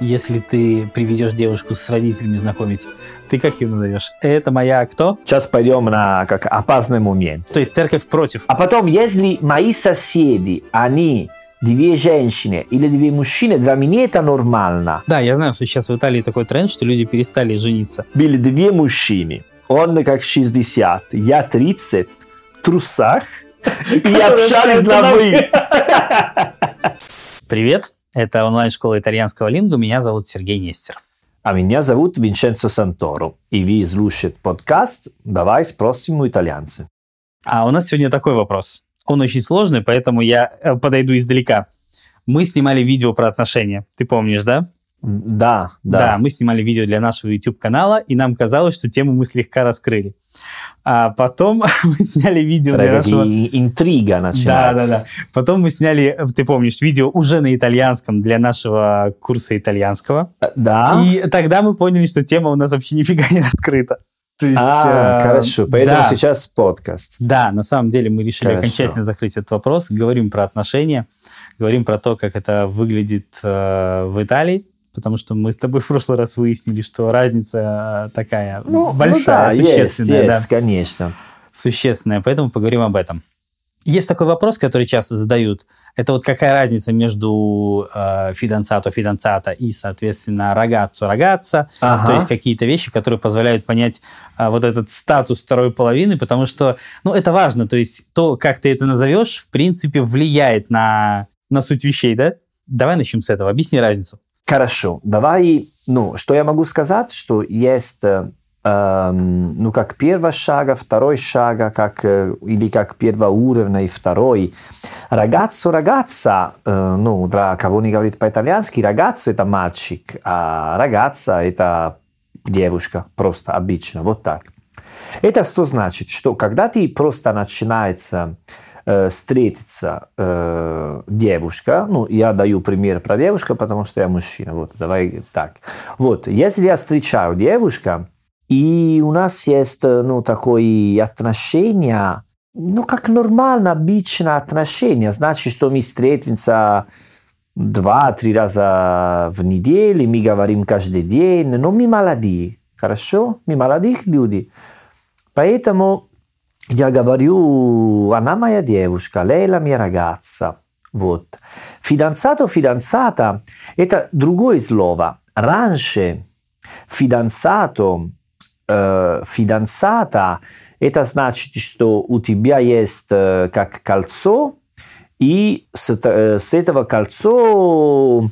Если ты приведешь девушку с родителями знакомить, ты как ее назовешь? Это моя кто? Сейчас пойдем на как опасный момент. То есть церковь против. А потом, если мои соседи, они... Две женщины или две мужчины, для меня это нормально. Да, я знаю, что сейчас в Италии такой тренд, что люди перестали жениться. Были две мужчины, он как 60, я 30, в трусах, и общались на «вы». Привет, это онлайн-школа итальянского Lingua, меня зовут Сергей Нестер. А меня зовут Винченцо Санторо, и вы слушаете подкаст «Давай спросим у итальянца». А у нас сегодня такой вопрос. Он очень сложный, поэтому я подойду издалека. Мы снимали видео про отношения. Ты помнишь, да? Да. Да, мы снимали видео для нашего YouTube-канала, и нам казалось, что тему мы слегка раскрыли. А потом мы сняли видео для нашего... Интрига начинается. Да. Потом мы сняли, ты помнишь, видео уже на итальянском для нашего курса итальянского. Да. И тогда мы поняли, что тема у нас вообще нифига не раскрыта. То есть, хорошо, поэтому да. Сейчас подкаст. Да, на самом деле мы решили окончательно закрыть этот вопрос. Говорим про отношения, говорим про то, как это выглядит в Италии, потому что мы с тобой в прошлый раз выяснили, что разница такая большая, существенная. Есть, конечно. Существенная, поэтому поговорим об этом. Есть такой вопрос, который часто задают. Это вот какая разница между фиданцато и, соответственно, рагаццо. Ага. То есть какие-то вещи, которые позволяют понять вот этот статус второй половины, потому что, это важно. То есть то, как ты это назовешь, в принципе, влияет на суть вещей, да? Давай начнем с этого. Объясни разницу. Хорошо. Давай, что я могу сказать, что есть... как первый шаг, второй шаг, или как первого уровня и второй. Рагаццо, для кого не говорит по-итальянски, рагаццо – это мальчик, а рагаццо – это девушка, просто обычно, вот так. Это что значит? Что когда ты просто начинается встретиться девушка, я даю пример про девушку, потому что я мужчина, давай так. Если я встречаю девушку, и у нас есть, такое отношение, как нормально, обычное отношение. Значит, что мы встретимся 2-3 раза в неделю, мы говорим каждый день, но мы молодые, хорошо? Мы молодые люди. Поэтому я говорю, она моя девушка, Лейла моя ragazza. Фиданцато, это другое слово. Раньше фиданцато... Фиданцата, это значит, что у тебя есть как кольцо, и с этого кольца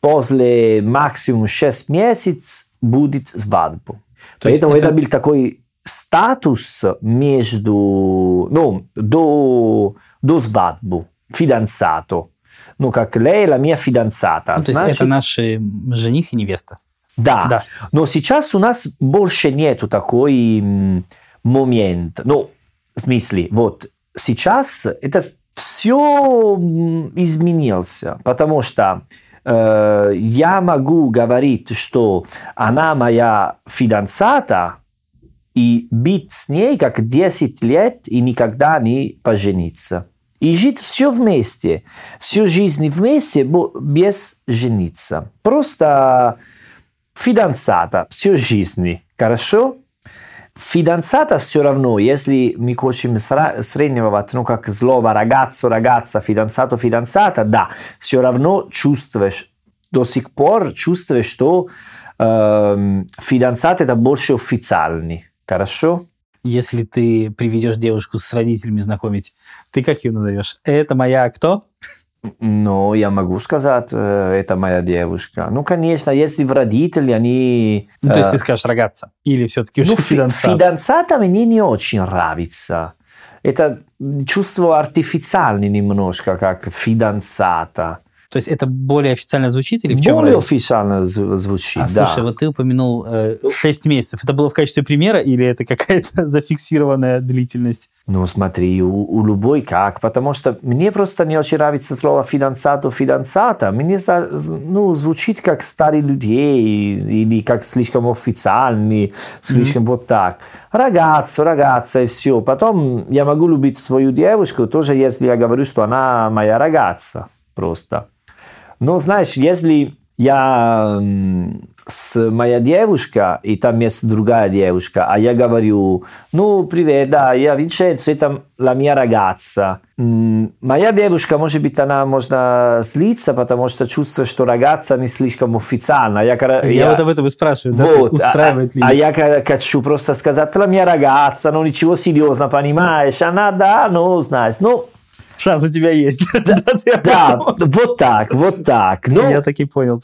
после максимум 6 месяцев будет свадьба. Поэтому это был такой статус между, до свадьбы, фиданцато. Как Лейла, моя фиданцата. То есть это наши жених и невеста. Да, но сейчас у нас больше нету такой момент. В смысле, сейчас это все изменилось, потому что я могу говорить, что она моя фиданцата, и быть с ней как 10 лет и никогда не пожениться. И жить все вместе, всю жизнь вместе, без жениться. Просто... Фиданцата всю жизнь, хорошо? Фиданцата все равно, если мы хотим сравнивать, как слово ragazzo, фиданцата, да, все равно чувствуешь, до сих пор чувствуешь, что фиданцата это больше официальный, хорошо? Если ты приведешь девушку с родителями знакомить, ты как ее назовешь? Это моя кто? Я могу сказать, это моя девушка. Конечно, если родители, они... то есть ты скажешь ragazza или все-таки фиданцата? Фиданцата мне не очень нравится. Это чувство артифициальное немножко, как фиданцата. То есть это более официально звучит или в чем более разница? Официально звучит, да. Слушай, ты упомянул 6 месяцев. Это было в качестве примера или это какая-то зафиксированная длительность? Смотри, у любой как. Потому что мне просто не очень нравится слово «фиданцата». Мне звучит как старые людей или как слишком официальный, слишком вот так. Ragazzo, и все. Потом я могу любить свою девушку, тоже если я говорю, что она моя ragazza. просто. Но, знаешь, если я с моей девушкой, и там есть другая девушка, а я говорю, ну, привет, да, я Винченцо, это моя ragazza. Моя девушка, может быть, она можно слиться, потому что чувствует, что ragazza не слишком официально. Я вот об этом и спрашиваю, вот, да, устраивает ли. А я хочу просто сказать, моя ragazza, ну, ничего серьезного, понимаешь? Она, да, ну, знаешь, ну... Шанс у тебя есть. Да, вот так, вот так. Я так и понял.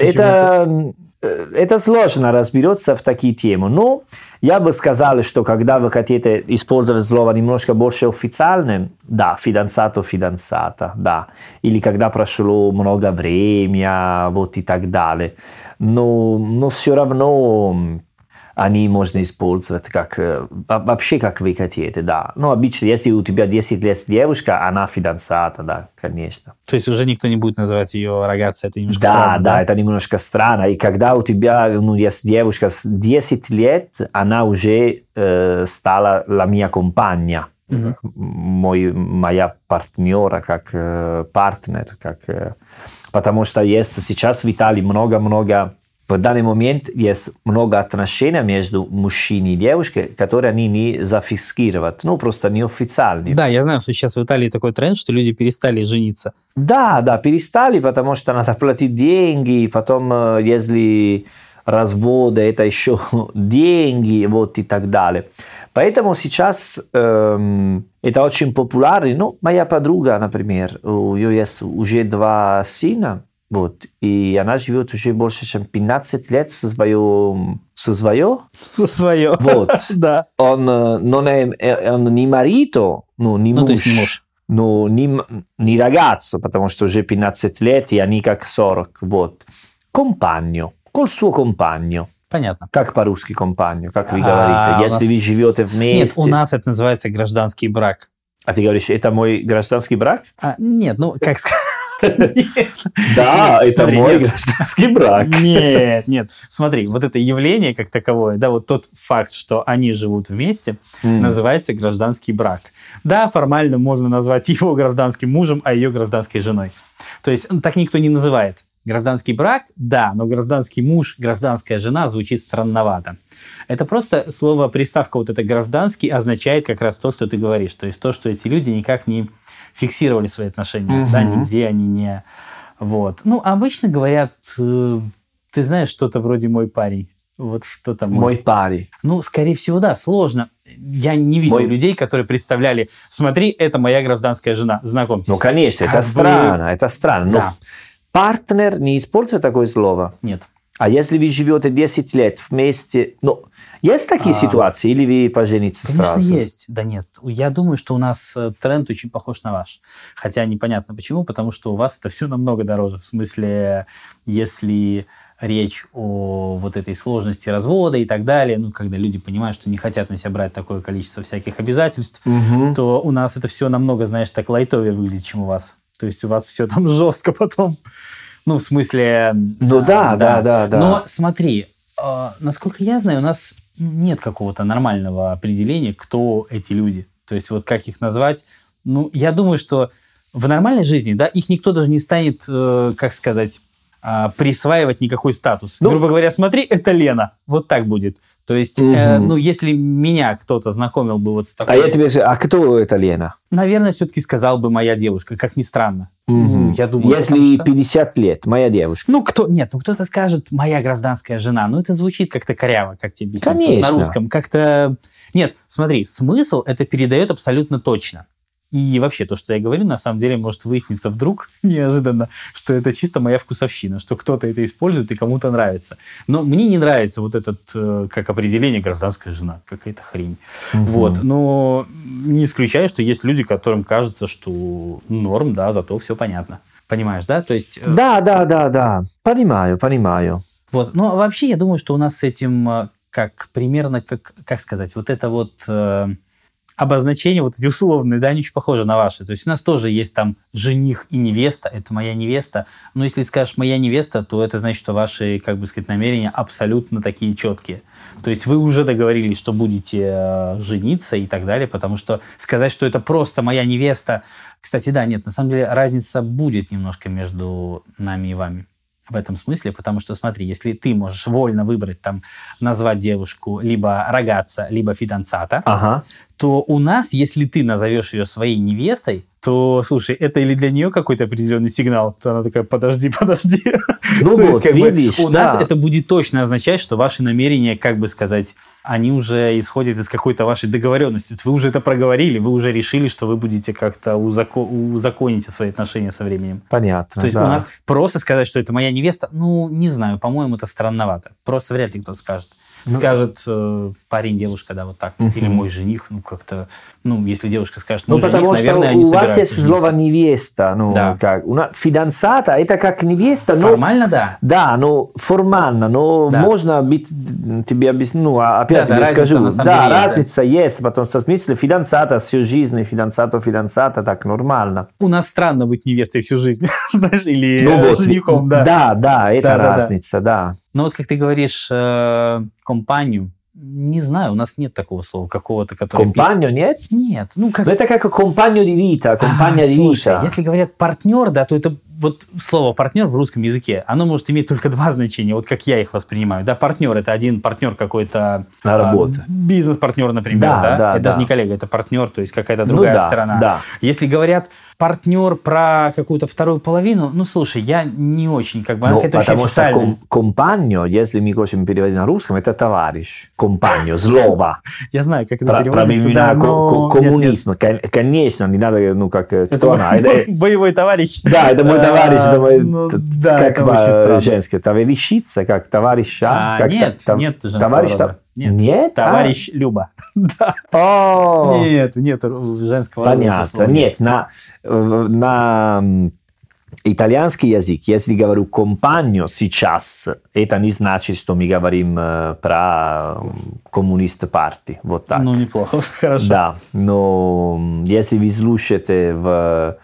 Это сложно разбираться в такие темы. Но я бы сказал, что когда вы хотите использовать слово немножко больше официальное, да, фидансато, фидансата, да. Или когда прошло много времени, вот и так далее. Но все равно... они можно использовать как, вообще как вы хотите, да. Но обычно, если у тебя 10 лет девушка, она фидансата, да, конечно. То есть уже никто не будет называть ее рагацци, это немножко странно. Да, да, это немножко странно. И когда у тебя, ну, есть девушка с 10 лет, она уже стала la mia compagna, моя партнера, как партнер. Как, потому что есть сейчас в Италии много-много... В данный момент есть много отношений между мужчиной и девушкой, которые они не зафиксировать, ну, просто неофициальные. Да, я знаю, что сейчас в Италии такой тренд, что люди перестали жениться. Да, да, перестали, потому что надо платить деньги, потом, если разводы, это еще деньги, вот и так далее. Поэтому сейчас это очень популярно. Ну, моя подруга, например, у нее есть уже 2 сына, вот. И она живет уже больше, чем 15 лет со своё. Вот. Да. Он не марито, ну, не муж. Ну, не ragazzo, потому что уже 15 лет, и они как 40. Вот. Компаньо. Col suo compagno. Понятно. Как по-русски компаньо, как вы говорите. Если вы живете вместе. Нет, у нас это называется гражданский брак. А ты говоришь, это мой гражданский брак? Нет, ну, как сказать. Нет. Да, нет, это смотри, мой гражданский брак. Нет. Смотри, вот это явление как таковое, да, вот тот факт, что они живут вместе, называется гражданский брак. Да, формально можно назвать его гражданским мужем, а ее гражданской женой. То есть так никто не называет. Гражданский брак, да, но гражданский муж, гражданская жена звучит странновато. Это просто слово, приставка вот это гражданский означает как раз то, что ты говоришь. То есть то, что эти люди никак не... фиксировали свои отношения, да, нигде они не... Вот. Ну, обычно говорят, ты знаешь, что-то вроде «мой парень». Вот что-то «мой парень». Ну, скорее всего, да, сложно. Я не видел людей, которые представляли, смотри, это моя гражданская жена, знакомьтесь. Ну, конечно, как это бы... странно. Да. Партнер не использует такое слово? Нет. А если вы живете 10 лет вместе... Ну, есть такие ситуации? Или вы поженитесь конечно сразу? Конечно, есть. Да нет. Я думаю, что у нас тренд очень похож на ваш. Хотя непонятно почему, потому что у вас это все намного дороже. В смысле, если речь о вот этой сложности развода и так далее, ну, когда люди понимают, что не хотят на себя брать такое количество всяких обязательств, то у нас это все намного, знаешь, так лайтовее выглядит, чем у вас. То есть у вас все там жестко потом... Ну, в смысле... Ну, да. Но смотри, насколько я знаю, у нас нет какого-то нормального определения, кто эти люди. То есть вот как их назвать. Ну, я думаю, что в нормальной жизни, да, их никто даже не станет, как сказать, присваивать никакой статус. Ну, грубо говоря, смотри, это Лена. Вот так будет. То есть, ну, если меня кто-то знакомил бы вот с такой... А я тебе скажу, а кто это Лена? Наверное, все-таки сказал бы моя девушка, как ни странно. Я думаю, если 50 лет, моя девушка. Ну, кто... Нет, ну, кто-то скажет, моя гражданская жена. Ну, это звучит как-то коряво, как тебе объяснить. Конечно. На русском как-то... Нет, смотри, смысл это передает абсолютно точно. И вообще то, что я говорю, на самом деле может выясниться вдруг неожиданно, что это чисто моя вкусовщина, что кто-то это использует и кому-то нравится. Но мне не нравится вот этот, как определение, гражданская жена. Какая-то хрень. Вот. Но не исключаю, что есть люди, которым кажется, что норм, да, зато все понятно. Понимаешь, да? То есть... Да. Понимаю. Вот. Но вообще я думаю, что у нас с этим как примерно, как сказать, вот это вот... обозначения вот эти условные, да, они очень похожи на ваши. То есть у нас тоже есть там жених и невеста, это моя невеста. Но если скажешь моя невеста, то это значит, что ваши, как бы сказать, намерения абсолютно такие четкие. То есть вы уже договорились, что будете жениться и так далее, потому что сказать, что это просто моя невеста... Кстати, да, нет, на самом деле разница будет немножко между нами и вами. В этом смысле, потому что, смотри, если ты можешь вольно выбрать, там, назвать девушку либо рагатца, либо фиданцата, ага, то у нас, если ты назовешь ее своей невестой, то, слушай, это или для нее какой-то определенный сигнал, то она такая, подожди. Ну вот, видишь, у нас это будет точно означать, что ваши намерения, как бы сказать, они уже исходят из какой-то вашей договоренности. Вы уже это проговорили, вы уже решили, что вы будете как-то узаконите свои отношения со временем. Понятно, то есть у нас просто сказать, что это моя невеста, ну, не знаю, по-моему, это странновато. Просто вряд ли кто-то скажет. Скажет парень, девушка, да, вот так. Или мой жених, ну, как-то... Ну, если девушка скажет, мой жених, наверное, они собираются. Ну, потому что у вас есть слово невеста. Ну, да. Как? У нас фиданцата, это как невеста, но... Формально, да. Да, но формально, но да. Можно быть... Тебе объясню, ну, опять да, тебе разница, скажу. Да, разница есть, потому что в смысле фиданцата всю жизнь, фиданцата, так нормально. У нас странно быть невестой всю жизнь, знаешь, или женихом, да. Да, это разница, да. Но вот как ты говоришь, компанию, не знаю, у нас нет такого слова какого-то, которое... Компанию нет? Нет. Ну, как... Это как компанию ди вита, компания ди вита. Если говорят партнер, да, то это вот слово партнер в русском языке, оно может иметь только два значения, вот как я их воспринимаю. Да, партнер – это один партнер какой-то... На работе. Бизнес-партнер, например, да? Это даже не коллега, это партнер, то есть какая-то другая сторона. Да. Если говорят... партнер про какую-то вторую половину, ну, слушай, я не очень, как бы, но это очень официально. Потому что компанию, если мы хотим переводить на русском, это товарищ, компанию, слово. Я знаю, как это переводится, да, но... Коммунизм, конечно, не надо, ну, как, кто она? Боевой товарищ. Да, это мой товарищ, как женское, товарищица, как товарища. Нет женского рода. Нет? Товарищ Люба. Да. Нет женского рода. Понятно. Нет, на итальянский язык, если говорю «компанию» сейчас, это не значит, что мы говорим про коммунист партии. Вот так. Ну, неплохо, хорошо. Да, но если вы слушаете в...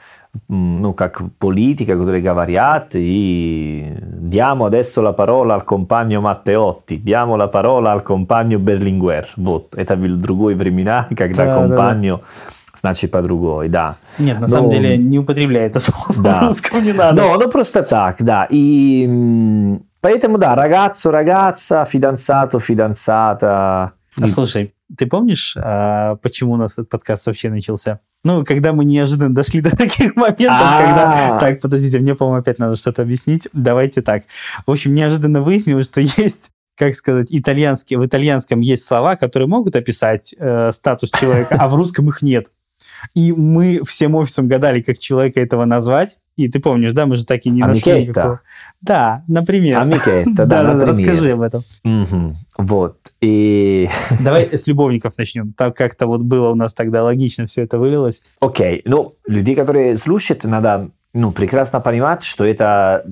ну, как политика, которые говорят, и diamo adesso la parola al compagno Matteotti, diamo la parola al compagno Berlinguer. Вот, это были другие времена, когда компанию... Значит, по-другому, да. Нет, на самом деле не употребляется слово в русском, не надо. Ну, просто так, да. И поэтому, да, ragazzo, ragazza, fidanzato, fidanzata. А слушай, ты помнишь, почему у нас этот подкаст вообще начался? Ну, когда мы неожиданно дошли до таких моментов, когда... Так, подождите, мне, по-моему, опять надо что-то объяснить. Давайте так. В общем, неожиданно выяснилось, что есть... как сказать, итальянский, в итальянском есть слова, которые могут описать статус человека, а в русском их нет. И мы всем офисом гадали, как человека этого назвать. И ты помнишь, да, мы же так и не нашли никакого. Да, например. Амикетта, да, например. Расскажи об этом. Угу. Вот. И... Давай с любовников начнем. Так как-то вот было у нас тогда логично, все это вылилось. Окей. Ну, людей, которые слушают, надо прекрасно понимать, что это...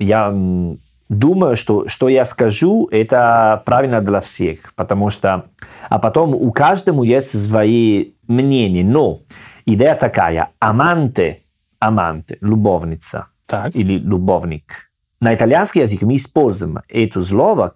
Я... Думаю, что я скажу, это правильно для всех, потому что... А потом у каждого есть свои мнения, но идея такая. Аманте, любовница, так. Или любовник. На итальянский язык мы используем это слово,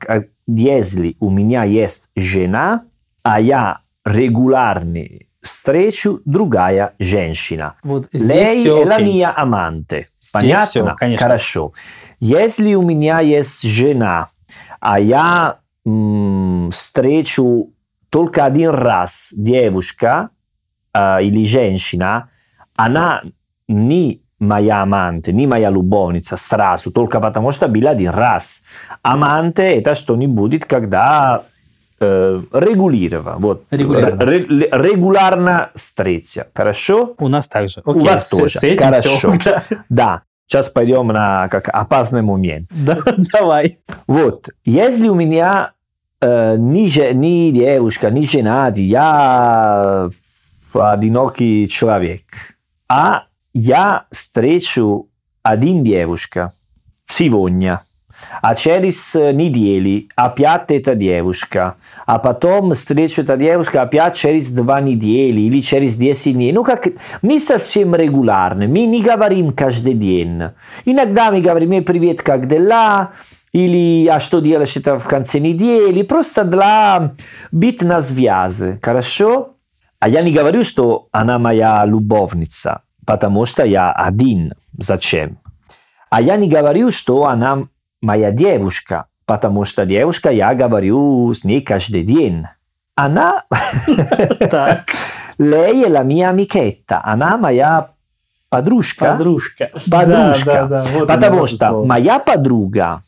если у меня есть жена, а я регулярно встречу другая женщина. Вот Lei è la mia amante. Понятно? Все, конечно. Хорошо. Если у меня есть жена, а я встречу только один раз девушка или женщина, она не моя аманте, не моя любовница сразу, только потому что была один раз. Аманте – это что-нибудь, когда... регулировано. Вот. Регулярно встреча. Хорошо? У нас также. Окей. У вас тоже. Хорошо. Все. Да. Сейчас пойдем на как опасный момент. Да, давай. Вот. Если у меня ни девушка, ни женатый, я одинокий человек, а я встречу один девушка сегодня, А через неделю опять эта девушка. А потом встречает девушка опять через 2 недели или через 10 дней. Ну, как не совсем регулярно. Мы не говорим каждый день. Иногда мы говорим: «Привет, как дела?» или «А что делаешь это в конце недели?» Просто для быть на связи. Хорошо? А я не говорю, что она моя любовница, потому что я один. Зачем? А я не говорю, что она моя девушка, потому что девушка, я говорю с ней каждый день. Она... Lei è la mia amichetta. Она моя подружка. Подружка. Потому что моя подруга...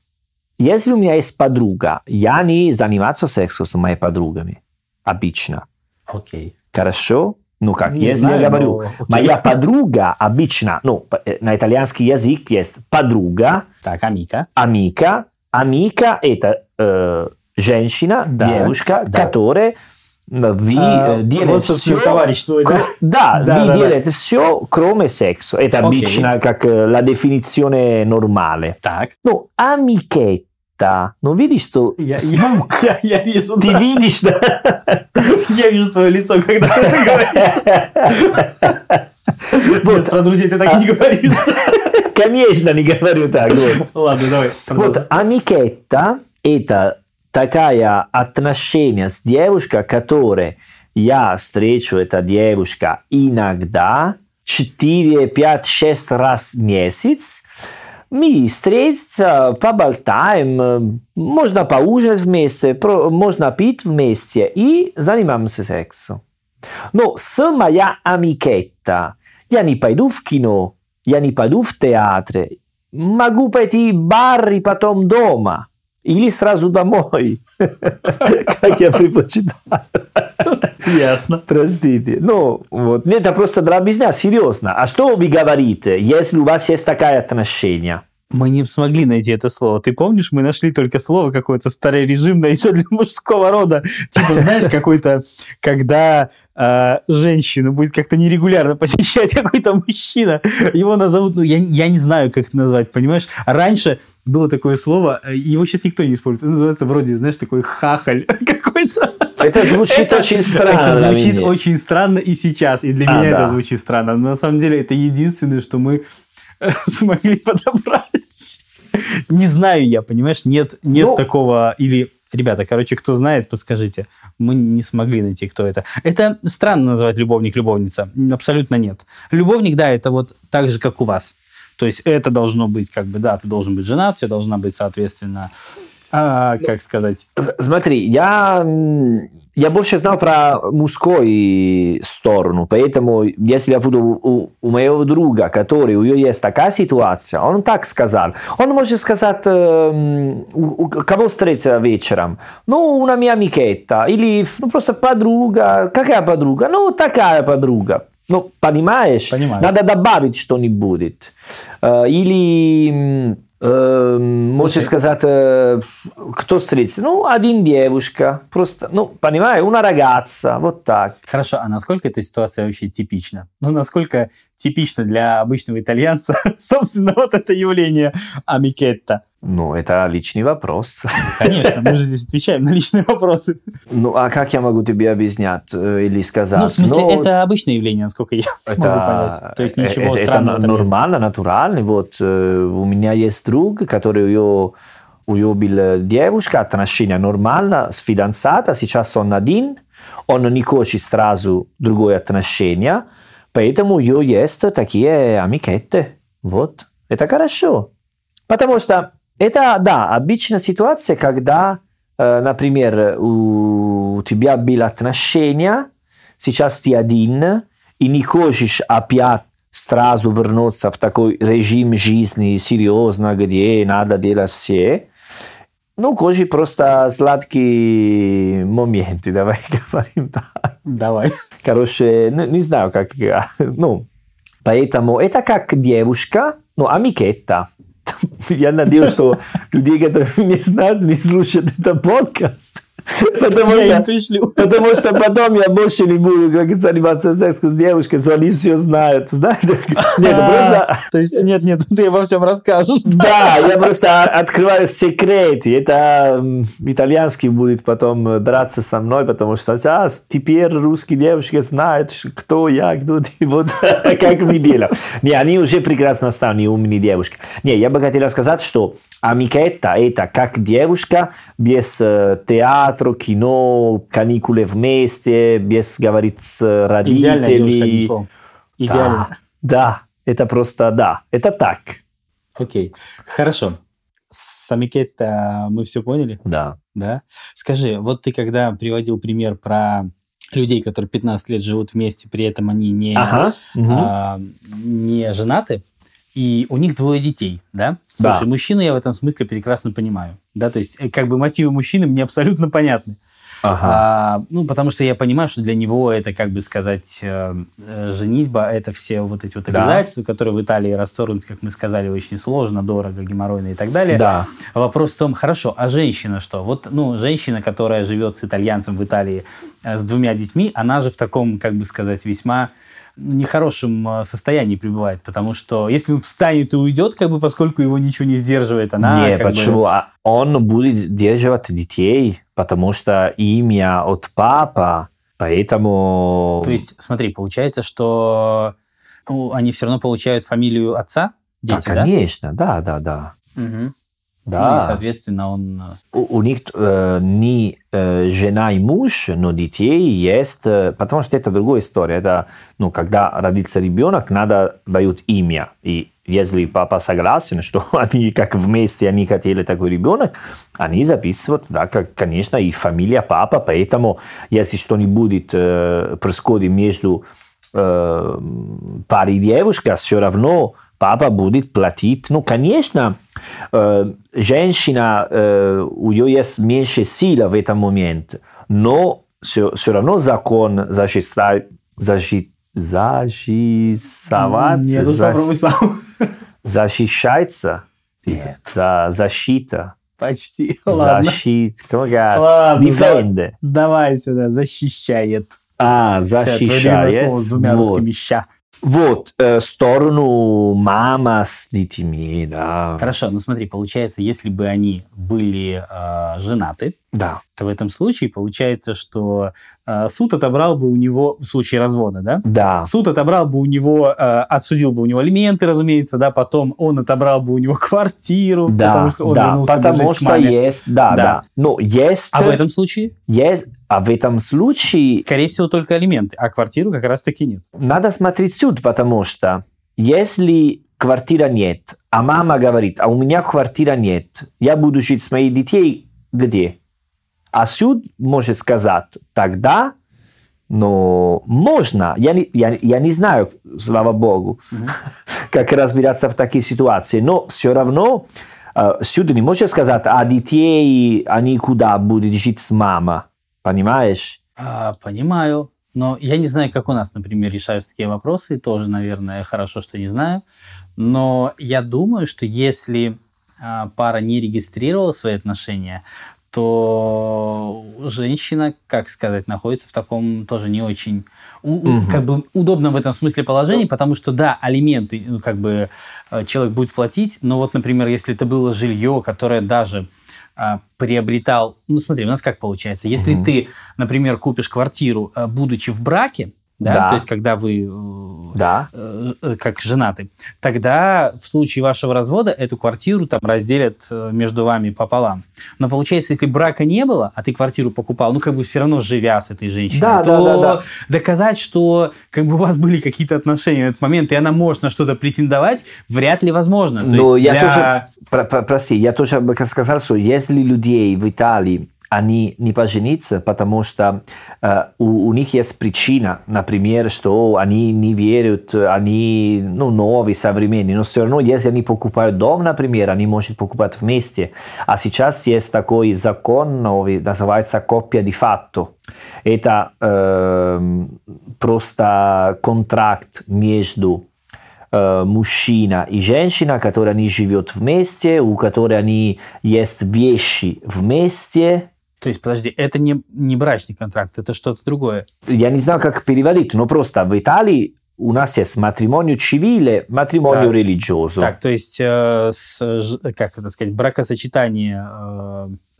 Если у меня есть подруга, я не занимаюсь сексом с моими подругами. Обычно. Окей. Хорошо? Ну как, не если знаю, я говорю, но... моя подруга обычно, ну, на итальянский язык есть подруга. Так, амика. Амика – это женщина, да, девушка, да, которая вы делает все. Товарищ твой, да? Да, делает все, кроме секса. Это обычно как la definizione normale. Так. Ну, амикет. Да. Ну, видишь, что... Я вижу, ты видишь, да? Я вижу твое лицо, когда ты это говоришь. Вот, про друзей ты так и не говоришь. Конечно, не говорю так. Ладно, давай. Вот, амикетта – это такая отношение с девушкой, которой я встречу эту девушку иногда 4, 5, 6 раз в месяц. Мы встретимся, поболтаем, можно поужинать вместе, можно пить вместе и занимаемся сексом. Но с моя амикетта я не пойду в кино, я не пойду в театр, могу пойти в бар и потом дома или сразу домой, как я предпочитаю. Ясно. Простите. Ну, вот. Это просто для бизнеса, серьезно. А что вы говорите, если у вас есть такое отношение? Мы не смогли найти это слово. Ты помнишь, мы нашли только слово какое-то старорежимное, и то для мужского рода. Типа, знаешь, какой-то, когда женщину будет как-то нерегулярно посещать какой-то мужчина, его назовут, ну, я не знаю, как это назвать, понимаешь? Раньше было такое слово, его сейчас никто не использует. Это называется вроде, знаешь, такой хахаль какой-то. Это звучит очень странно. Это звучит очень странно и сейчас. И для меня это звучит странно. Но на самом деле это единственное, что мы смогли подобрать. Не знаю я, понимаешь? Нет такого... Или, ребята, короче, кто знает, подскажите. Мы не смогли найти, кто это. Это странно называть любовник-любовница. Абсолютно нет. Любовник, да, это вот так же, как у вас. То есть это должно быть, как бы, да, ты должен быть женат, у тебя должна быть, соответственно... как сказать? Смотри, я больше знал про мужскую сторону, поэтому если я буду у моего друга, который у него есть такая ситуация, он так сказал. Он может сказать, кого встретил вечером? Ну, una mia amichetta, или ну, просто подруга. Какая подруга? Ну, такая подруга. Ну, понимаешь? Понимаю. Надо добавить что-нибудь. Или... Можно сказать, кто встретится? Ну, один девушка. Просто, ну, понимаешь, una ragazza. Вот так. Хорошо, а насколько эта ситуация вообще типична? Ну, насколько типично для обычного итальянца, собственно, вот это явление амикетта? Ну, это личный вопрос. Конечно, мы же здесь отвечаем на личные вопросы. Ну, а как я могу тебе объяснять или сказать? Ну, в смысле, это обычное явление, насколько я могу понять. То есть ничего странного. Это нормально, натурально. Вот у меня есть друг, который у него была девушка, отношения нормально, с фиданцата, сейчас он один, он не хочет сразу другое отношение, поэтому у него есть такие амикетты. Вот, это хорошо. Потому что это, да, обычная ситуация, когда, например, у тебя было отношение, сейчас ты один, и не хочешь опять сразу вернуться в такой режим жизни серьезно, где надо делать все. Ну, хочешь просто сладкие моменты, давай говорим так. Давай. Короче, не знаю, как... Ну, поэтому это как девушка, но амикетта. Я надеюсь, что люди, которые не знают, не слушают этот подкаст. Потому что потом я больше не буду, как говорится, заниматься сексом с девушкой, если они все знают. То есть, нет, ты во всем расскажешь. Да, я просто открываю секрет. Это итальянский будет потом драться со мной, потому что теперь русские девушки знают, кто я, кто ты, вот как мы делаем. Не, они уже прекрасно стали умные девушки. Не, я бы хотел сказать, что амикетта – это как девушка без театра, кино, каникулы вместе, без говорить с родителями. Идеальная девушка, одним словом. Идеально. Да, это просто да, это так. Окей, хорошо. С амикетта мы все поняли? Да. Да? Скажи, вот ты когда приводил пример про людей, которые 15 лет живут вместе, при этом они не женаты, и у них двое детей, да? Слушай, да. Мужчину я в этом смысле прекрасно понимаю, да, то есть как бы мотивы мужчины мне абсолютно понятны. Ага. Потому что я понимаю, что для него это, как бы сказать, женитьба, это все вот эти вот обязательства, да, которые в Италии расторгнуть, как мы сказали, очень сложно, дорого, геморройно и так далее. Да. Вопрос в том, хорошо, а женщина что? Вот, женщина, которая живет с итальянцем в Италии с двумя детьми, она же в таком, как бы сказать, весьма нехорошем состоянии пребывает, потому что если он встанет и уйдет, как бы, поскольку его ничего не сдерживает, она... Нет, почему? Он будет сдерживать детей, потому что имя от папы, поэтому... То есть, смотри, получается, что они все равно получают фамилию отца, дети, да? Конечно, да. Угу. Да. И, соответственно, он... У них не жена и муж, но детей есть, потому что это другая история. Это, когда родится ребенок, надо дают имя. И если папа согласен, что они как вместе, они хотели такой ребенок, они записывают, да, конечно, и фамилия папа. Поэтому, если что-нибудь будет происходит между парой девушек, все равно... Папа будет платить. Конечно, женщина, у нее есть меньше силы в этом моменте, но все равно закон защищается. Нет. Защита. Почти. Ладно. Defende. Сдавай сюда. Защищает. Защищает. Твое слово с двумя русскими «ща». Вот, сторону мама с детьми, да. Хорошо, смотри, получается, если бы они были женаты, да, то в этом случае получается, что суд отобрал бы у него, в случае развода, да? Да. Суд отобрал бы у него, отсудил бы у него алименты, разумеется, да, потом он отобрал бы у него квартиру, да, потому что он вернулся бы жить к маме. Потому что есть, да. Но есть... А в этом случае? Есть... А в этом случае... Скорее всего, только алименты, а квартиру как раз-таки нет. Надо смотреть суд, потому что если квартира нет, а мама говорит, а у меня квартира нет, я буду жить с моими детьми где? А суд может сказать, тогда, но можно. Я не знаю, слава богу, как разбираться в такие ситуации, но все равно суд не может сказать, а детей, они куда будут жить с мамой? Понимаешь? Понимаю. Но я не знаю, как у нас, например, решаются такие вопросы. Тоже, наверное, хорошо, что не знаю. Но я думаю, что если пара не регистрировала свои отношения, то женщина, как сказать, находится в таком тоже не очень как бы удобном в этом смысле положении, потому что, да, алименты как бы человек будет платить, но вот, например, если это было жилье, которое даже... приобретал... Смотри, у нас как получается. Если ты, например, купишь квартиру, будучи в браке, да? То есть когда вы как женаты, тогда в случае вашего развода эту квартиру там разделят между вами пополам. Но получается, если брака не было, а ты квартиру покупал, как бы все равно живя с этой женщиной, то доказать, что как бы у вас были какие-то отношения в этот момент, и она может на что-то претендовать, вряд ли возможно. Но я тоже бы сказал, что если людей в Италии они не поженятся, потому что у них есть причина, например, что они не верят, они новые, современные, но все равно, если они покупают дом, например, они могут покупать вместе. А сейчас есть такой закон новый, называется coppia di fatto. Это просто контракт между мужчина и женщина, которые они живут вместе, у которой они есть вещи вместе. То есть, подожди, это не брачный контракт, это что-то другое. Я не знаю, как переводить, но просто в Италии у нас есть matrimonio civile, matrimonio religioso. Так, то есть, как это сказать, бракосочетание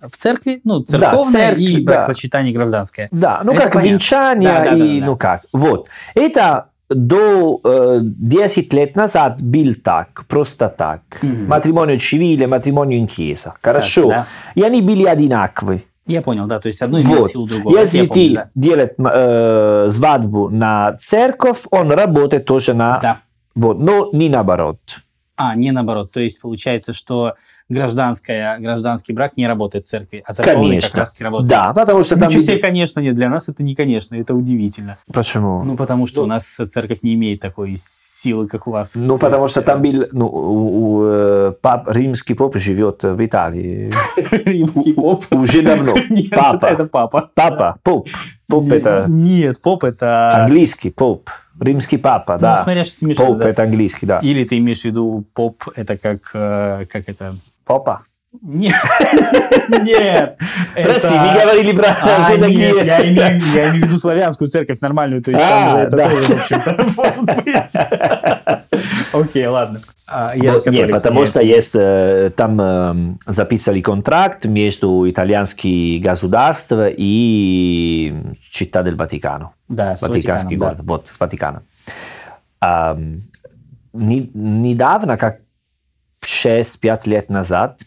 в церкви, ну, церковное, да, и бракосочетание гражданское. Да, ну это как понятно. Венчание, да. Ну как. Вот. Это до 10 лет назад был так, просто так. Matrimonio civile, matrimonio in chiesa. Хорошо. Так, да. И они были одинаковы. Я понял, да, то есть одно имеет силу другого. Если ты делаешь свадьбу на церковь, он работает тоже на... Да. Вот, но не наоборот. Не наоборот. То есть получается, что гражданский брак не работает в церкви, а церковный как раз-таки работает. Да, потому что там... Все, конечно, нет. Для нас это не конечно, это удивительно. Почему? Ну, потому что у нас церковь не имеет такой силы, как у вас. Ну, потому что там был... Римский поп живет в Италии. Римский поп? Уже давно. Нет, это папа. Папа, поп. Поп это... Нет, поп это... Английский поп. Римский папа, ну, да. Смотря, что ты имеешь в виду. Поп, да. Это английский, да. Или ты имеешь в виду поп, это как это... Попа? Нет. Прости, не говорили про все такие... Я имею в виду славянскую церковь нормальную, то есть там же это тоже, в общем-то, может быть. Окей, ладно. Нет, потому что есть там записали контракт между итальянским государством и Città del Vaticano. Да, с Ватиканский город. Вот, с Ватиканом. Недавно, как 6-5 лет назад,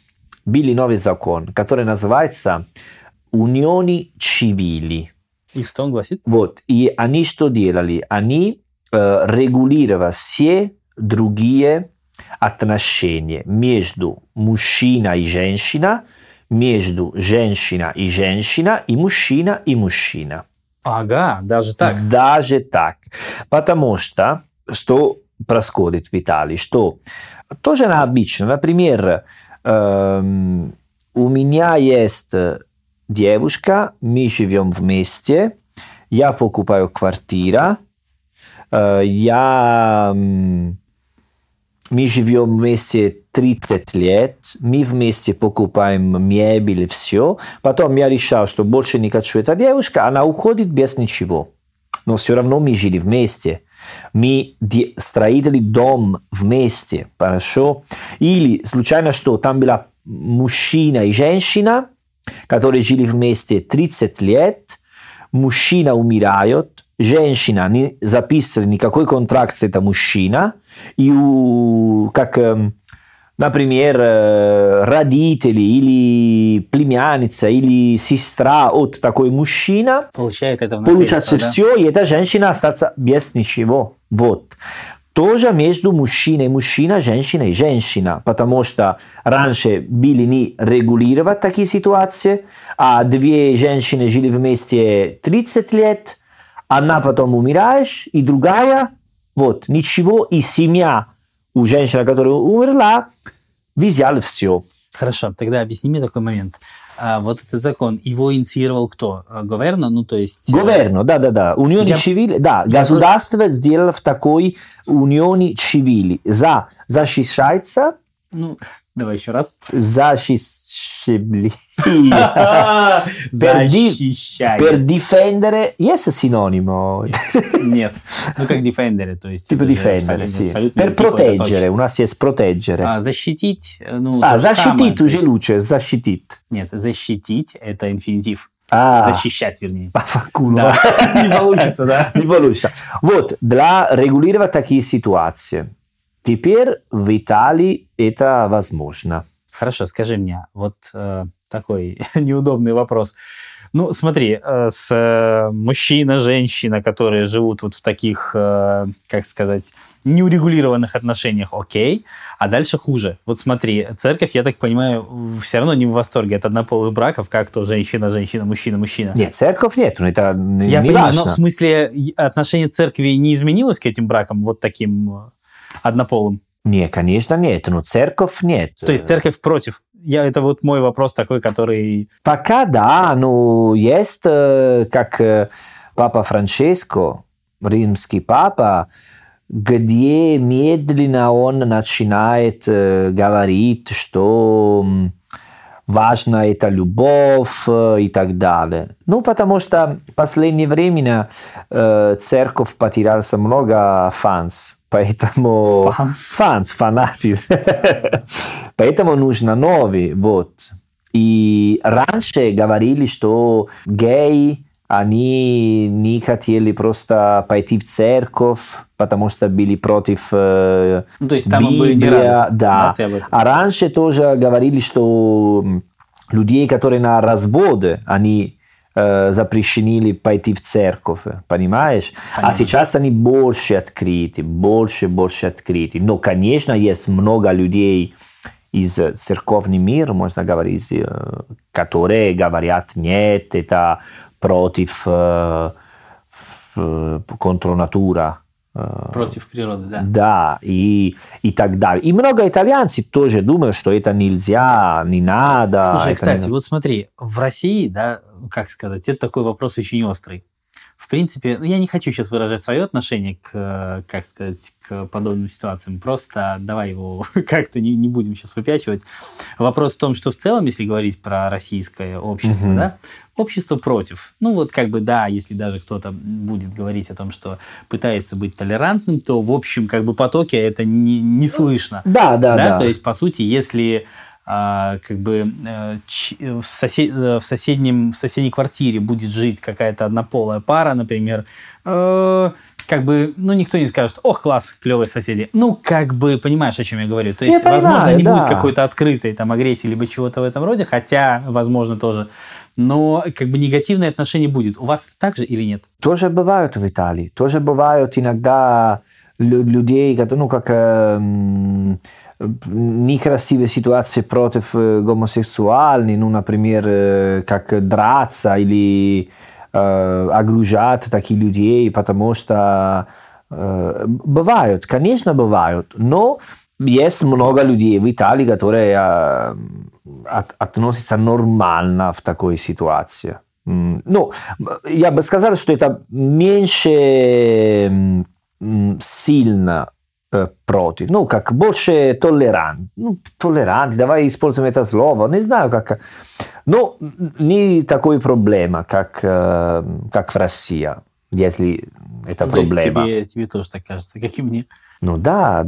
был новый закон, который называется Unioni Civili. И что он гласит? Вот. И они что делали? Они регулировали все другие отношения между мужчиной и женщиной, и мужчина и мужчина. Ага, даже так? Даже так. Потому что, что происходит в Италии, что тоже обычно, например, у меня есть девушка, мы живем вместе, я покупаю квартиру, мы живем вместе 30 лет, мы вместе покупаем мебель, все. Потом я решил, что больше не хочу эта девушка, она уходит без ничего. Но все равно мы жили вместе. Мы строили дом вместе, хорошо? Или случайно, что там была мужчина и женщина, которые жили вместе 30 лет, мужчина умирает, женщина не записывала никакой контракт с этим мужчиной, и как, например, родители или племянница или сестра от такой мужчины получается все, и эта женщина остается без ничего. Вот. Тоже между мужчиной и мужчиной, женщиной и женщиной, потому что раньше были не регулировать такие ситуации, а две женщины жили вместе 30 лет, одна потом умираешь, и другая, вот, ничего, и семья у женщины, которая умерла, взял все. Хорошо, тогда объясни мне такой момент. Вот этот закон, его инициировал кто? Говерно? Ну, то есть... Говерно, да. Unioni Civili, да, государство сделало в такой Unioni Civili. Защищается... Ну, давай еще раз. Защищает. Per difendere... Есть синонимо? Нет. Ну, как difendere, то есть... Типа difendere, sì. Per proteggere. У нас есть proteggere. Защитить, ну... Защитить уже лучше. Защитит. Нет, защитить – это инфинитив. Защищать, вернее. Да. Не получится. Вот, для регулировать такие ситуации. Теперь в Италии это возможно. Хорошо, скажи мне, вот такой неудобный вопрос. Ну, смотри, мужчина, женщина, которые живут вот в таких, как сказать, неурегулированных отношениях, окей, а дальше хуже. Вот смотри, церковь, я так понимаю, все равно не в восторге от однополых браков, как то женщина-женщина, мужчина-мужчина. Нет, церковь нет, это не важно. Я понимаю, но в смысле отношение церкви не изменилось к этим бракам, вот таким... однополым? Нет, конечно, нет. Но церковь нет. То есть церковь против? Это вот мой вопрос такой, который... Пока да, но есть, как папа Франческо, римский папа, где медленно он начинает говорить, что важно это любовь и так далее. Ну, потому что в последнее время церковь потеряла много фанс. Поэтому... Фанаты. Поэтому нужно новый, вот. И раньше говорили, что геи, они не хотели просто пойти в церковь, потому что были против то есть там Библии, были не рады. Да. А раньше тоже говорили, что людей, которые на разводы, они запрещены пойти в церковь, понимаешь? Понятно. А сейчас они больше открыты. Но, конечно, есть много людей из церковного мира, можно говорить, которые говорят, нет, это против контрнатура. Против природы, да. Да, и так далее. И много итальянцев тоже думают, что это нельзя, не надо. Слушай, кстати, вот смотри, в России, да, как сказать, это такой вопрос очень острый. В принципе, ну, я не хочу сейчас выражать свое отношение к, как сказать, к подобным ситуациям. Просто давай его как-то не будем сейчас выпячивать. Вопрос в том, что в целом, если говорить про российское общество, mm-hmm. да, общество против. Ну вот как бы да, если даже кто-то будет говорить о том, что пытается быть толерантным, то в общем как бы потоке это не слышно. Да. То есть по сути, если... как бы в соседней квартире будет жить какая-то однополая пара, например, как бы, ну, никто не скажет, ох, класс, клевые соседи. Ну, как бы, понимаешь, о чем я говорю. То есть, возможно, не будет какой-то открытой там агрессии либо чего-то в этом роде, хотя, возможно, тоже. Но как бы негативное отношение будет. У вас так же или нет? Тоже бывают в Италии. Тоже бывают иногда людей, которые, ну, как... некрасивые ситуации против гомосексуальных, ну, например, как драться или огружать таких людей, потому что бывают, конечно, бывают, но есть много людей в Италии, которые относятся нормально в такой ситуации. Ну, я бы сказал, что это меньше сильно против, ну, как больше толерант, ну, толерант, давай используем это слово, не знаю, как, но не такой проблема, как в России, если это ну, проблема. То есть тебе тоже так кажется, как и мне. Ну, да,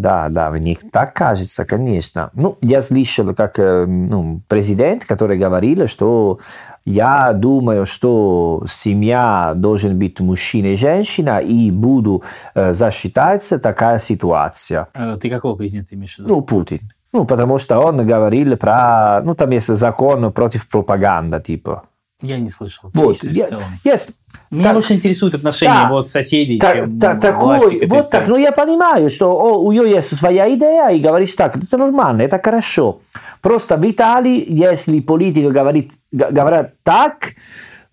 мне так кажется, конечно. Ну, я слышал, как ну, президент, который говорил, что я думаю, что семья должен быть мужчина и женщина, и буду защищаться такая ситуация. Ты какого президента имеешь в виду? Ну, Путин. Ну, потому что он говорил про... Ну, там есть закон против пропаганды, типа. Я не слышал. Вот, в целом. Yes. Меня так, больше интересуют отношения да, вот соседей, так, чем так, такой, вот так. Но я понимаю, что у нее есть своя идея, и говоришь так, это нормально, это хорошо. Просто в Италии, если политика говорит так,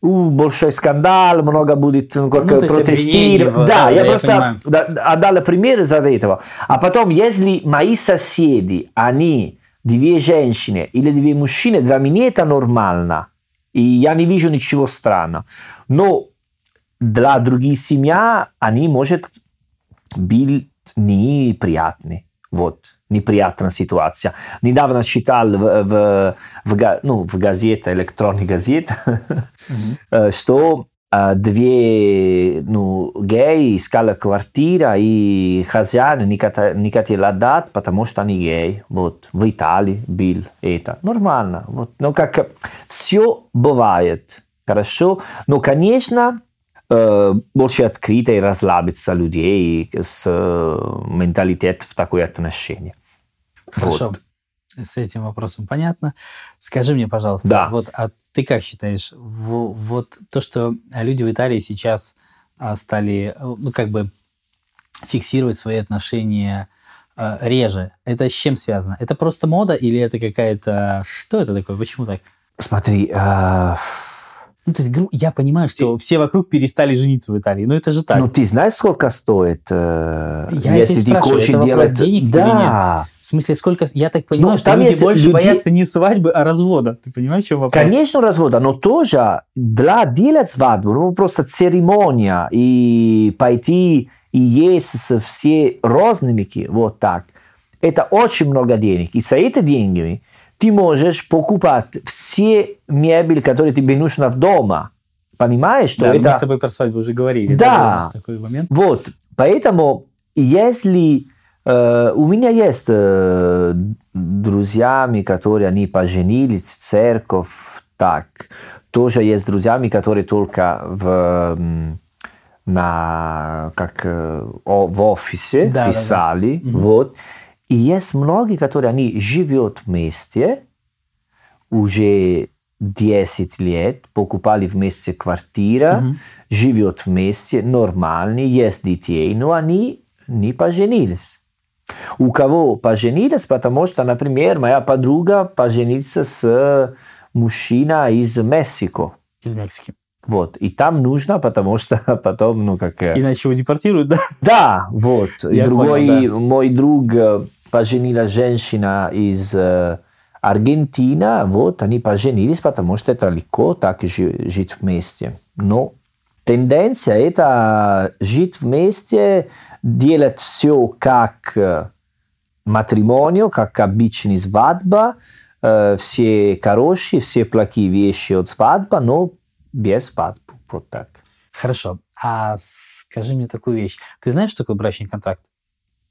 большой скандал, много будет протестировать. Да, я просто отдал пример из-за этого. А потом, если мои соседи, они две женщины или две мужчины, для меня это нормально. И я не вижу ничего странного. Но для других семья они, может, быть неприятны. Вот, неприятная ситуация. Недавно читал в газете, электронной газете, mm-hmm. что две геи искали квартиру, и хозяин не хотел отдать, потому что они геи. Вот, в Италии был это. Нормально. Вот. Но как все бывает. Хорошо. Но, конечно, больше открыто и расслабиться людей с менталитетом в такое отношение. Хорошо. Вот. С этим вопросом понятно. Скажи мне, пожалуйста, да. Вот, а ты как считаешь, вот то, что люди в Италии сейчас стали, ну, как бы фиксировать свои отношения реже, это с чем связано? Это просто мода или это какая-то... Что это такое? Почему так? Смотри, ну, то есть, я понимаю, что все вокруг перестали жениться в Италии, но это же так. Ну, ты знаешь, сколько стоит, если ты хочешь это делать... денег да. или нет? В смысле, сколько... Я так понимаю, но что люди больше боятся не свадьбы, а развода. Ты понимаешь, в чем вопрос? Конечно, развода, но тоже для делать свадьбу, ну, просто церемония, и пойти и есть со все родственники, вот так. Это очень много денег, и с этими деньгами ты можешь покупать все мебель, которые тебе нужно в дома. Понимаешь, что да, это... мы с тобой про свадьбу уже говорили. Да. Да, такой момент. Вот. Поэтому, если... у меня есть друзьями, которые они поженились в церковь, так. Тоже есть друзьями, которые только в офисе да, писали. Да, да. Вот. И есть многие, которые они живут вместе уже 10 лет, покупали вместе квартиру, живут вместе, нормально, есть детей, но они не поженились. У кого поженились, потому что, например, моя подруга поженится с мужчиной из Мексики. Из Мексики. Вот. И там нужно, потому что потом, иначе его депортируют, да? Да, вот. И другой понял, да. Мой друг поженила женщина из Аргентины. Вот, они поженились, потому что это легко так жить вместе. Но тенденция это жить вместе, делать все как матримонио, как обычная свадьба, все хорошие, все плохие вещи от свадьбы, но без свадьбы, вот так. Хорошо. А скажи мне такую вещь. Ты знаешь, что такое брачный контракт?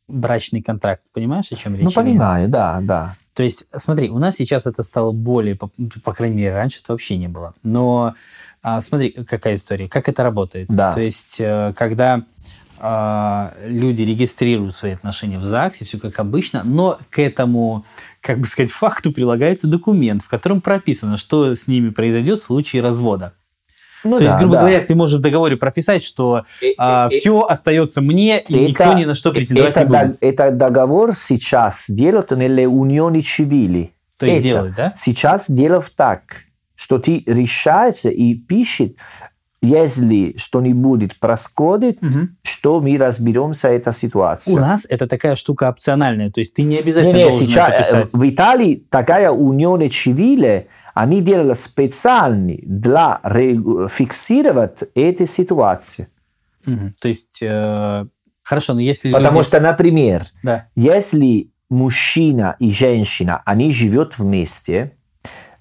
Брачный контракт, понимаешь, о чем речь? Ну, понимаю, да, да. То есть, смотри, у нас сейчас это стало более, по крайней мере, раньше это вообще не было. Но смотри, какая история, как это работает. Да. То есть, когда... люди регистрируют свои отношения в ЗАГСе, все как обычно, но к этому, как бы сказать, факту прилагается документ, в котором прописано, что с ними произойдет в случае развода. Ну, То есть, грубо говоря, ты можешь в договоре прописать, что все остается мне, и никто ни на что претендовать не будет. Это договор сейчас делают nelle Unioni Civili. То есть делают, да? Сейчас делают так, что ты решаешься и пишешь, если что-нибудь происходит, что мы разберемся эта ситуация. У нас это такая штука опциональная, то есть ты не обязательно должен сейчас это писать. В Италии такая Unioni Civile, они делали специально для фиксировать эти ситуации. То есть, хорошо, но если... Потому что, например, если мужчина и женщина, они живут вместе,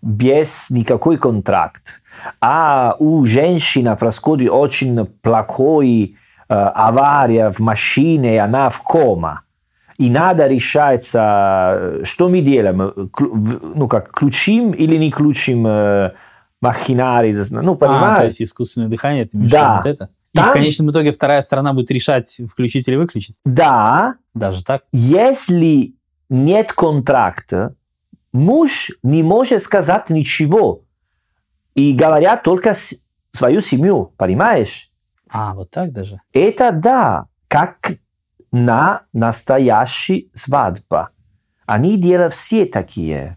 без никакой контракта, а у женщины происходит очень плохая авария в машине, она в коме. И надо решать, что мы делаем, включим или не включим махинарий. Понимаешь? То есть искусственное дыхание, ты мешаешь вот это? И в конечном итоге вторая сторона будет решать, включить или выключить? Да. Даже так? Если нет контракта, муж не может сказать ничего. И говорят только свою семью, понимаешь? А, вот так даже? Это да, как на настоящей свадьбе. Они делают все такие.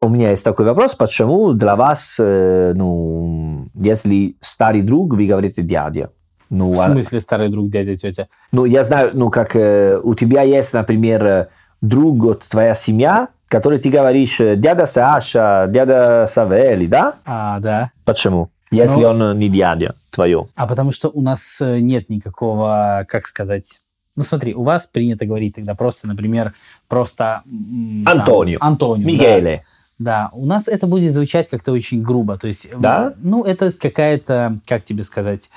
У меня есть такой вопрос, почему для вас, если старый друг, вы говорите дядя? В смысле старый друг, дядя, тетя? Я знаю, у тебя есть, например, друг, твоя семья, который ты говоришь, дядя Саша, дядя Савелий, да? А, да. Почему? Если он не дядя твое. А потому что у нас нет никакого, как сказать... смотри, у вас принято говорить тогда просто, например, Антонио. Антонио. Мигеле. Да, у нас это будет звучать как-то очень грубо. То есть, да? Это какая-то, как тебе сказать,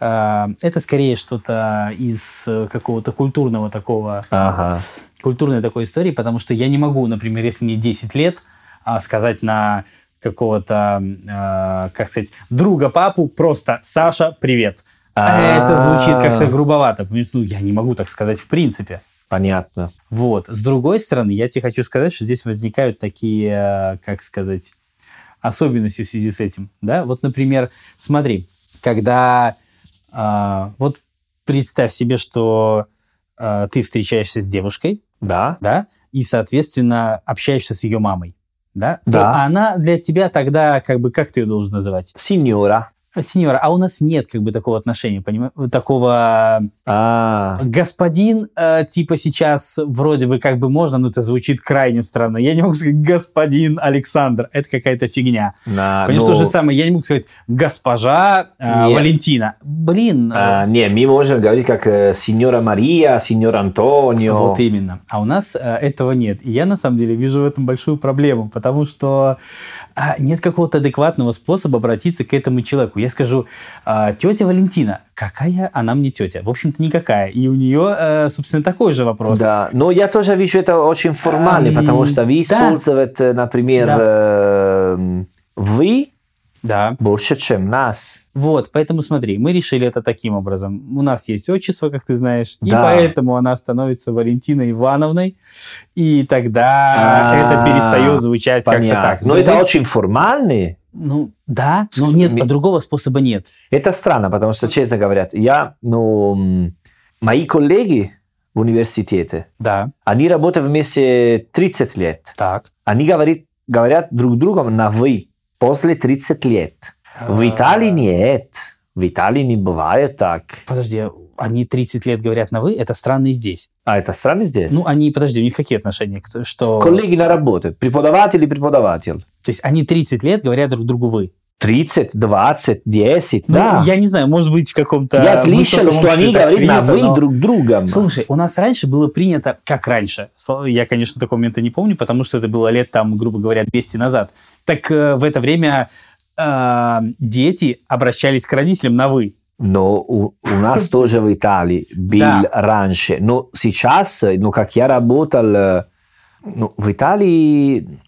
это скорее что-то из какого-то культурного такого... Ага. Культурной такой истории, потому что я не могу, например, если мне 10 лет, сказать на какого-то, друга папу просто «Саша, привет». Это звучит как-то грубовато. Я не могу так сказать в принципе. Понятно. Вот. С другой стороны, я тебе хочу сказать, что здесь возникают такие, особенности в связи с этим. Да? Вот, например, смотри, когда... вот представь себе, что ты встречаешься с девушкой, да, и, соответственно, общаешься с ее мамой, да? Да. А она для тебя тогда, как ты ее должен называть? Синьора. сеньора, а у нас нет как бы такого отношения, понимаешь? Такого господин, типа сейчас вроде бы как бы можно, но это звучит крайне странно. Я не могу сказать господин Александр, это какая-то фигня. Понимаешь, то же самое, я не могу сказать госпожа Валентина. Блин. Не, мы можем говорить как сеньора Мария, сеньор Антонио. Вот именно. А у нас этого нет. И я на самом деле вижу в этом большую проблему, потому что нет какого-то адекватного способа обратиться к этому человеку. Я скажу, тетя Валентина, какая она мне тетя? В общем-то, никакая. И у нее, собственно, такой же вопрос. Да, но я тоже вижу это очень формально, потому что вы используете, например, вы больше, чем нас. Вот, поэтому смотри, мы решили это таким образом. У нас есть отчество, как ты знаешь, и поэтому она становится Валентиной Ивановной, и тогда это перестает звучать как-то так. Но это очень формально. Ну, да, но нет, другого способа нет. Это странно, потому что, честно говоря, мои коллеги в университете, они работают вместе 30 лет. Так. Они говорят друг другу на «вы» после 30 лет. В Италии нет. В Италии не бывает так. Подожди, они 30 лет говорят на «вы», это странно и здесь. А, это странно здесь? Ну, они, подожди, у них какие отношения? Что... Коллеги на работе, преподаватель и преподаватель. То есть они 30 лет говорят друг другу «вы». 30, 20, 10, я не знаю, может быть, в каком-то... Я слышал, что они говорят на «вы» друг другом. Слушай, у нас раньше было принято, как раньше, я, конечно, такого момента не помню, потому что это было лет, там, грубо говоря, 200 назад. Так в это время дети обращались к родителям на «вы». Но у нас тоже в Италии был раньше. Но сейчас, как я работал, в Италии...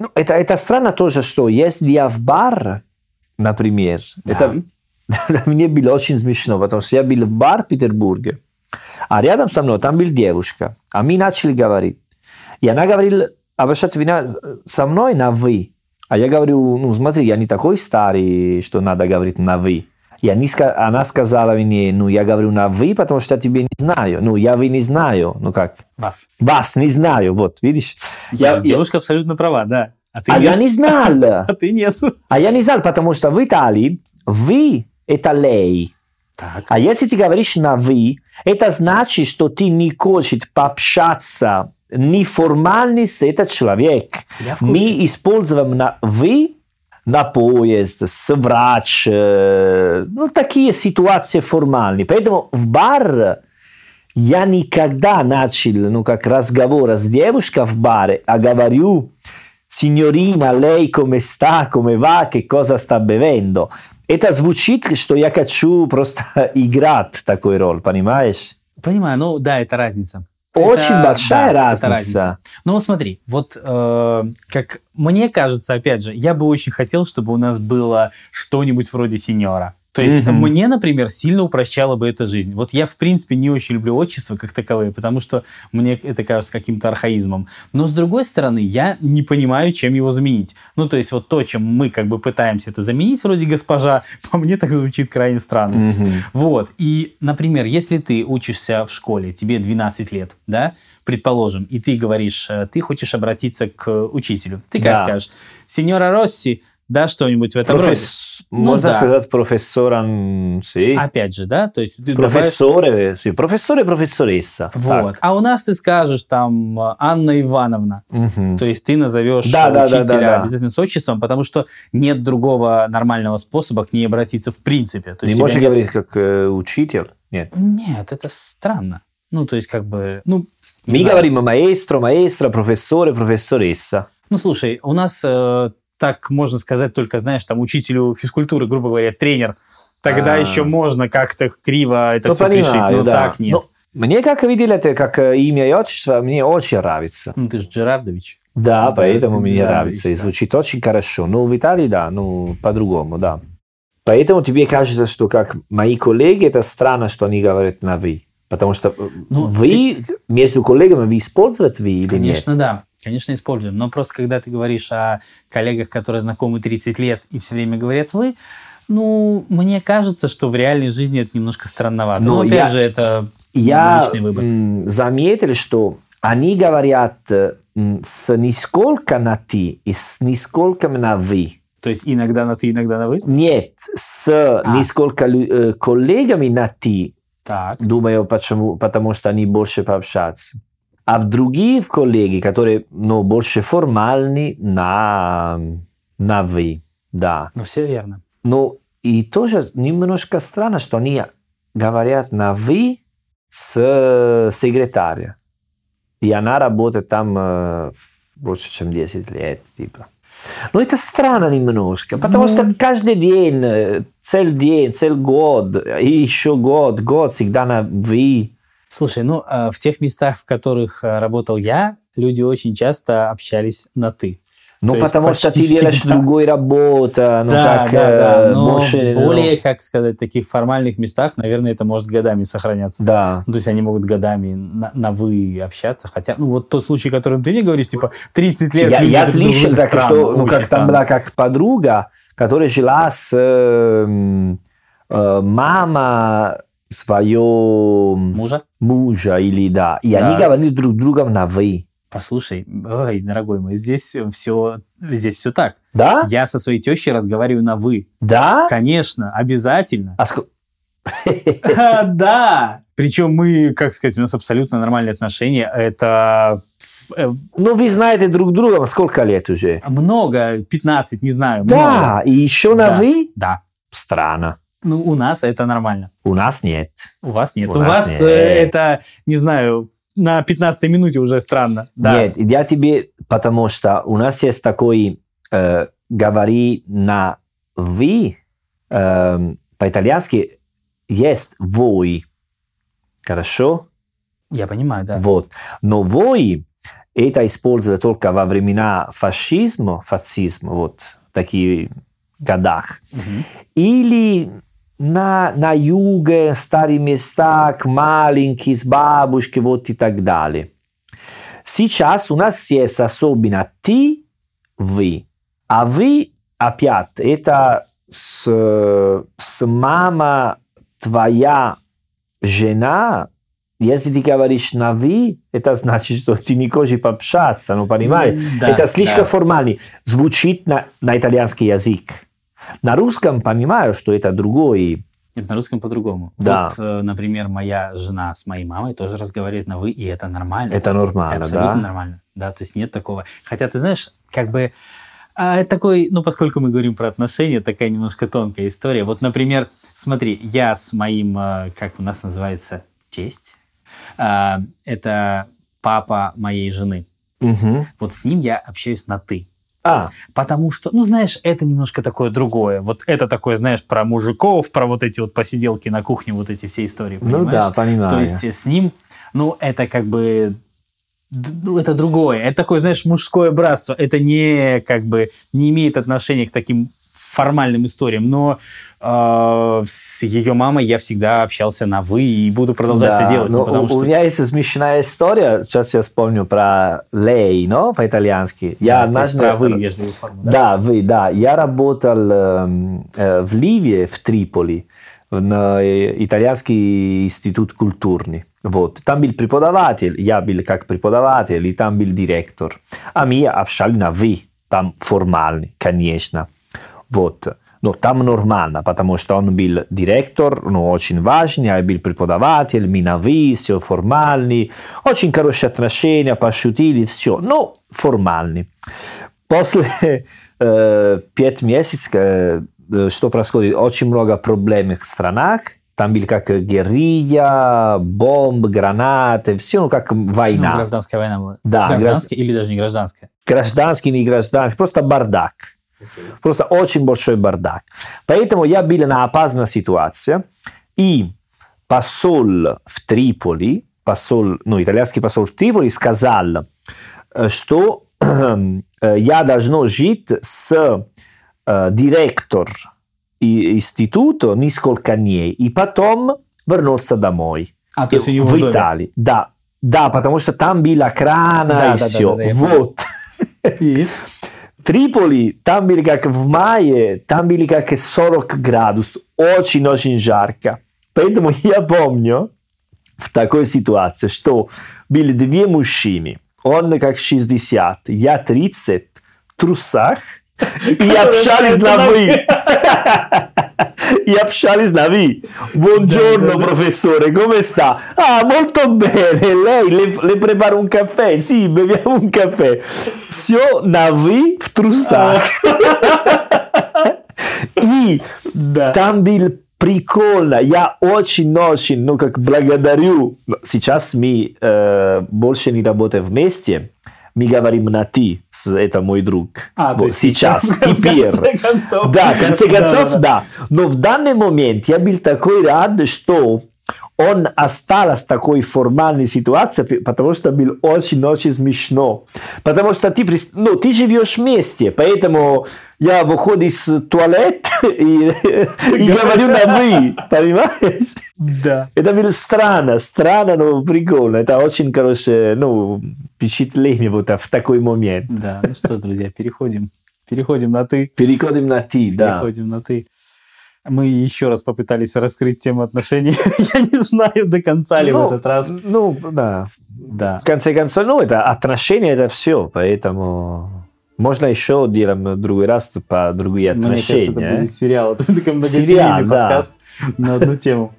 Ну, это странно тоже, что если я в бар, например, это мне было очень смешно, потому что я был в бар в Петербурге, а рядом со мной там была девушка, а мы начали говорить. И она говорила, обращаться со мной на «вы». А я говорю, смотри, я не такой старый, что надо говорить на «вы». И она сказала мне, я говорю на «вы», потому что я тебя не знаю. Я «вы» не знаю. Вас не знаю, вот, видишь. Девушка абсолютно права, да. Я не знал. А ты нет. А я не знал, потому что в Италии «вы» – это «лей». Так. А если ты говоришь на «вы», это значит, что ты не хочешь пообщаться неформально с этим человеком. Мы используем на «вы» на поезд, с врач, такие ситуации формальные. Поэтому в бар я никогда начал, как разговор с девушкой в баре, а говорю, signorina, lei come sta, come va, che cosa sta bevendo. Это звучит, что я хочу просто играть такой роль, понимаешь? Понимаю, это разница. Очень большая разница. Ну, смотри, как мне кажется, опять же, я бы очень хотел, чтобы у нас было что-нибудь вроде сеньора. То есть мне, например, сильно упрощало бы эта жизнь. Вот я, в принципе, не очень люблю отчества как таковые, потому что мне это кажется каким-то архаизмом. Но, с другой стороны, я не понимаю, чем его заменить. То есть то, чем мы как бы пытаемся это заменить, вроде госпожа, по мне так звучит крайне странно. Вот. И, например, если ты учишься в школе, тебе 12 лет, да, предположим, и ты говоришь, ты хочешь обратиться к учителю. Ты как скажешь? Сеньора Росси, да, что-нибудь в этом роде. Можно сказать профессором... Си. Опять же, да? То есть профессоры, профессор и профессоресса. Вот. Так. А у нас ты скажешь там Анна Ивановна. Угу. То есть ты назовешь учителя обязательно с отчеством, потому что нет другого нормального способа к ней обратиться в принципе. То есть не можешь говорить как учитель? Нет. Нет, это странно. То есть как бы... Мы говорим маэстро, маэстро, профессоры, профессоресса. Слушай, у нас... так можно сказать только, знаешь, там, учителю физкультуры, грубо говоря, тренер. Тогда еще можно как-то криво это все пришить, но так нет. Но мне, как видели, это как имя и отчество, мне очень нравится. Ты же Джерардович. Да, поэтому мне нравится. И звучит очень хорошо. Но в Италии, по-другому, да. Поэтому тебе кажется, что как мои коллеги, это странно, что они говорят на «вы». Потому что «вы» между коллегами вы используете «вы» или нет? Конечно, да. Конечно, используем. Но просто, когда ты говоришь о коллегах, которые знакомы 30 лет и все время говорят «вы», мне кажется, что в реальной жизни это немножко странновато. Но опять же, это личный выбор. Я заметил, что они говорят с нисколько на «ты» и с нисколько на «вы». То есть иногда на ты, иногда на вы? Нет, с несколько коллегами на ты. Так. Думаю, почему, потому что они больше пообщаться. А в другие коллеги, которые больше формальны, на вы. Да. Ну, все верно. Ну, и тоже немножко странно, что они говорят на вы с секретарем. И она работает там больше, чем 10 лет, типа. Но это странно немножко, потому что каждый день, целый год, и еще год всегда на «вы». Слушай, в тех местах, в которых работал я, люди очень часто общались на «ты». Ну, потому что ты делаешь другую работу. Более, как сказать, таких формальных местах, наверное, это может годами сохраняться. Да. То есть они могут годами на «вы» общаться. Хотя, тот случай, о котором ты мне говоришь, типа 30 лет... Я слышал, так, что там была как подруга, которая жила с мамой своего... Мужа? Мужа, И они говорили друг с другом на «вы». Послушай, ой, дорогой мой, здесь все так. Да? Я со своей тещей разговариваю на «вы». Да? Конечно, обязательно. Да! Причем мы, как сказать, у нас абсолютно нормальные отношения. Это... вы знаете друг друга сколько лет уже? Много, 15, не знаю. Да, много. И еще на «вы»? Да. Странно. У нас это нормально. У нас нет. У вас нет. У вас нет. Это, не знаю... На 15-й минуте уже странно. Да. Нет, я тебе... Потому что у нас есть такой... говори на «вы». По-итальянски есть «voi». Хорошо? Я понимаю, да. Вот. Но «voi» это использовали только во времена фашизма, в таких годах. Угу. Или... На юге, старые места, маленькие, с бабушкой, и так далее. Сейчас у нас есть особенно «ты», «вы». А «вы» опять, это с мамой твоя жена. Если ты говоришь на «вы», это значит, что ты не хочешь пообщаться, понимаешь? Да, это слишком формально. Звучит на итальянский язык. На русском понимаю, что это другой... Нет, на русском по-другому. Да. Вот, например, моя жена с моей мамой тоже разговаривает на «вы», и это нормально. Это нормально, это абсолютно нормально. Да, то есть нет такого. Хотя, ты знаешь, как бы... это такой... поскольку мы говорим про отношения, такая немножко тонкая история. Вот, например, смотри, я с моим, как у нас называется, тесть. Это папа моей жены. Угу. Вот с ним я общаюсь на «ты». Потому что, знаешь, это немножко такое другое. Вот это такое, знаешь, про мужиков, про вот эти посиделки на кухне, вот эти все истории, понимаешь? Ну да, понимаю. То есть с ним, это как бы, это другое. Это такое, знаешь, мужское братство. Это не, как бы, не имеет отношения к таким формальным историям. Но с ее мамой я всегда общался на «вы» и буду продолжать это делать. У меня есть смешная история. Сейчас я вспомню про «lei», по-итальянски. Я однажды... про «вы» вежливую форму. Да, «вы», да. Я работал в Ливии, в Триполи, на итальянский институт культурный. Вот. Там был преподаватель, я был как преподаватель, и там был директор. А мы общались на «вы», там формально, конечно. Вот. Но там нормально, потому что он был директор, очень важный, а был преподаватель, мы на «вы», все формальный, очень хорошие отношения, пошутили, все, но формальный. После 5 месяцев, что происходит, очень много проблем в странах, там были как герилья, бомбы, гранаты, все, как война. Гражданская война была. Да, гражданская или даже не гражданская? Гражданский, не гражданский, просто бардак. Просто очень большой бардак. Поэтому я был на опасной ситуации. И итальянский посол в Триполи сказал, что я должен жить с директором института несколько дней и потом вернуться домой. То есть у него в Италии. Да. Да, потому что там была охрана и все. Вот. Триполи, там были как в мае, там были как 40 градусов, очень-очень жарко. Поэтому я помню в такой ситуации, что были две мужчины, он как 60, я 30, в трусах И общались на «вы». И общались на «вы». Buongiorno, professore, come sta? Ah, molto bene. Lei le prepara un caffè? Sì, beviamo un caffè. Все на «вы» в трусах. И там был... Прикольно, я очень-очень, ну как благодарю. Сейчас мы больше не работаем вместе, мы говорим на «ты», это мой друг. Вот сейчас, теперь. Да, в конце концов, да. Но в данный момент я был такой рад, что он остался в такой формальной ситуации, потому что было очень-очень смешно. Потому что ты, ну, ты живешь вместе, поэтому я выхожу из туалета и говорю на «вы», понимаешь? Да. Это было странно, но прикольно. Это очень хорошее, ну, впечатление вот в такой момент. Да, ну что, друзья, переходим на «ты». Переходим на «ты», да. Переходим на «ты». Мы еще раз попытались раскрыть тему отношений. Я не знаю, до конца ли в этот раз. Ну, да. В конце концов, ну, это отношения, это все. Поэтому можно еще делаем другой раз по другие отношения. Мне кажется, это будет сериал. Это такой многосерийный подкаст на одну тему.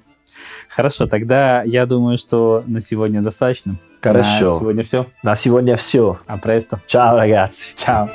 Хорошо, тогда я думаю, что на сегодня достаточно. Хорошо. На сегодня все. А престо. Чао, ragazzi. Чао.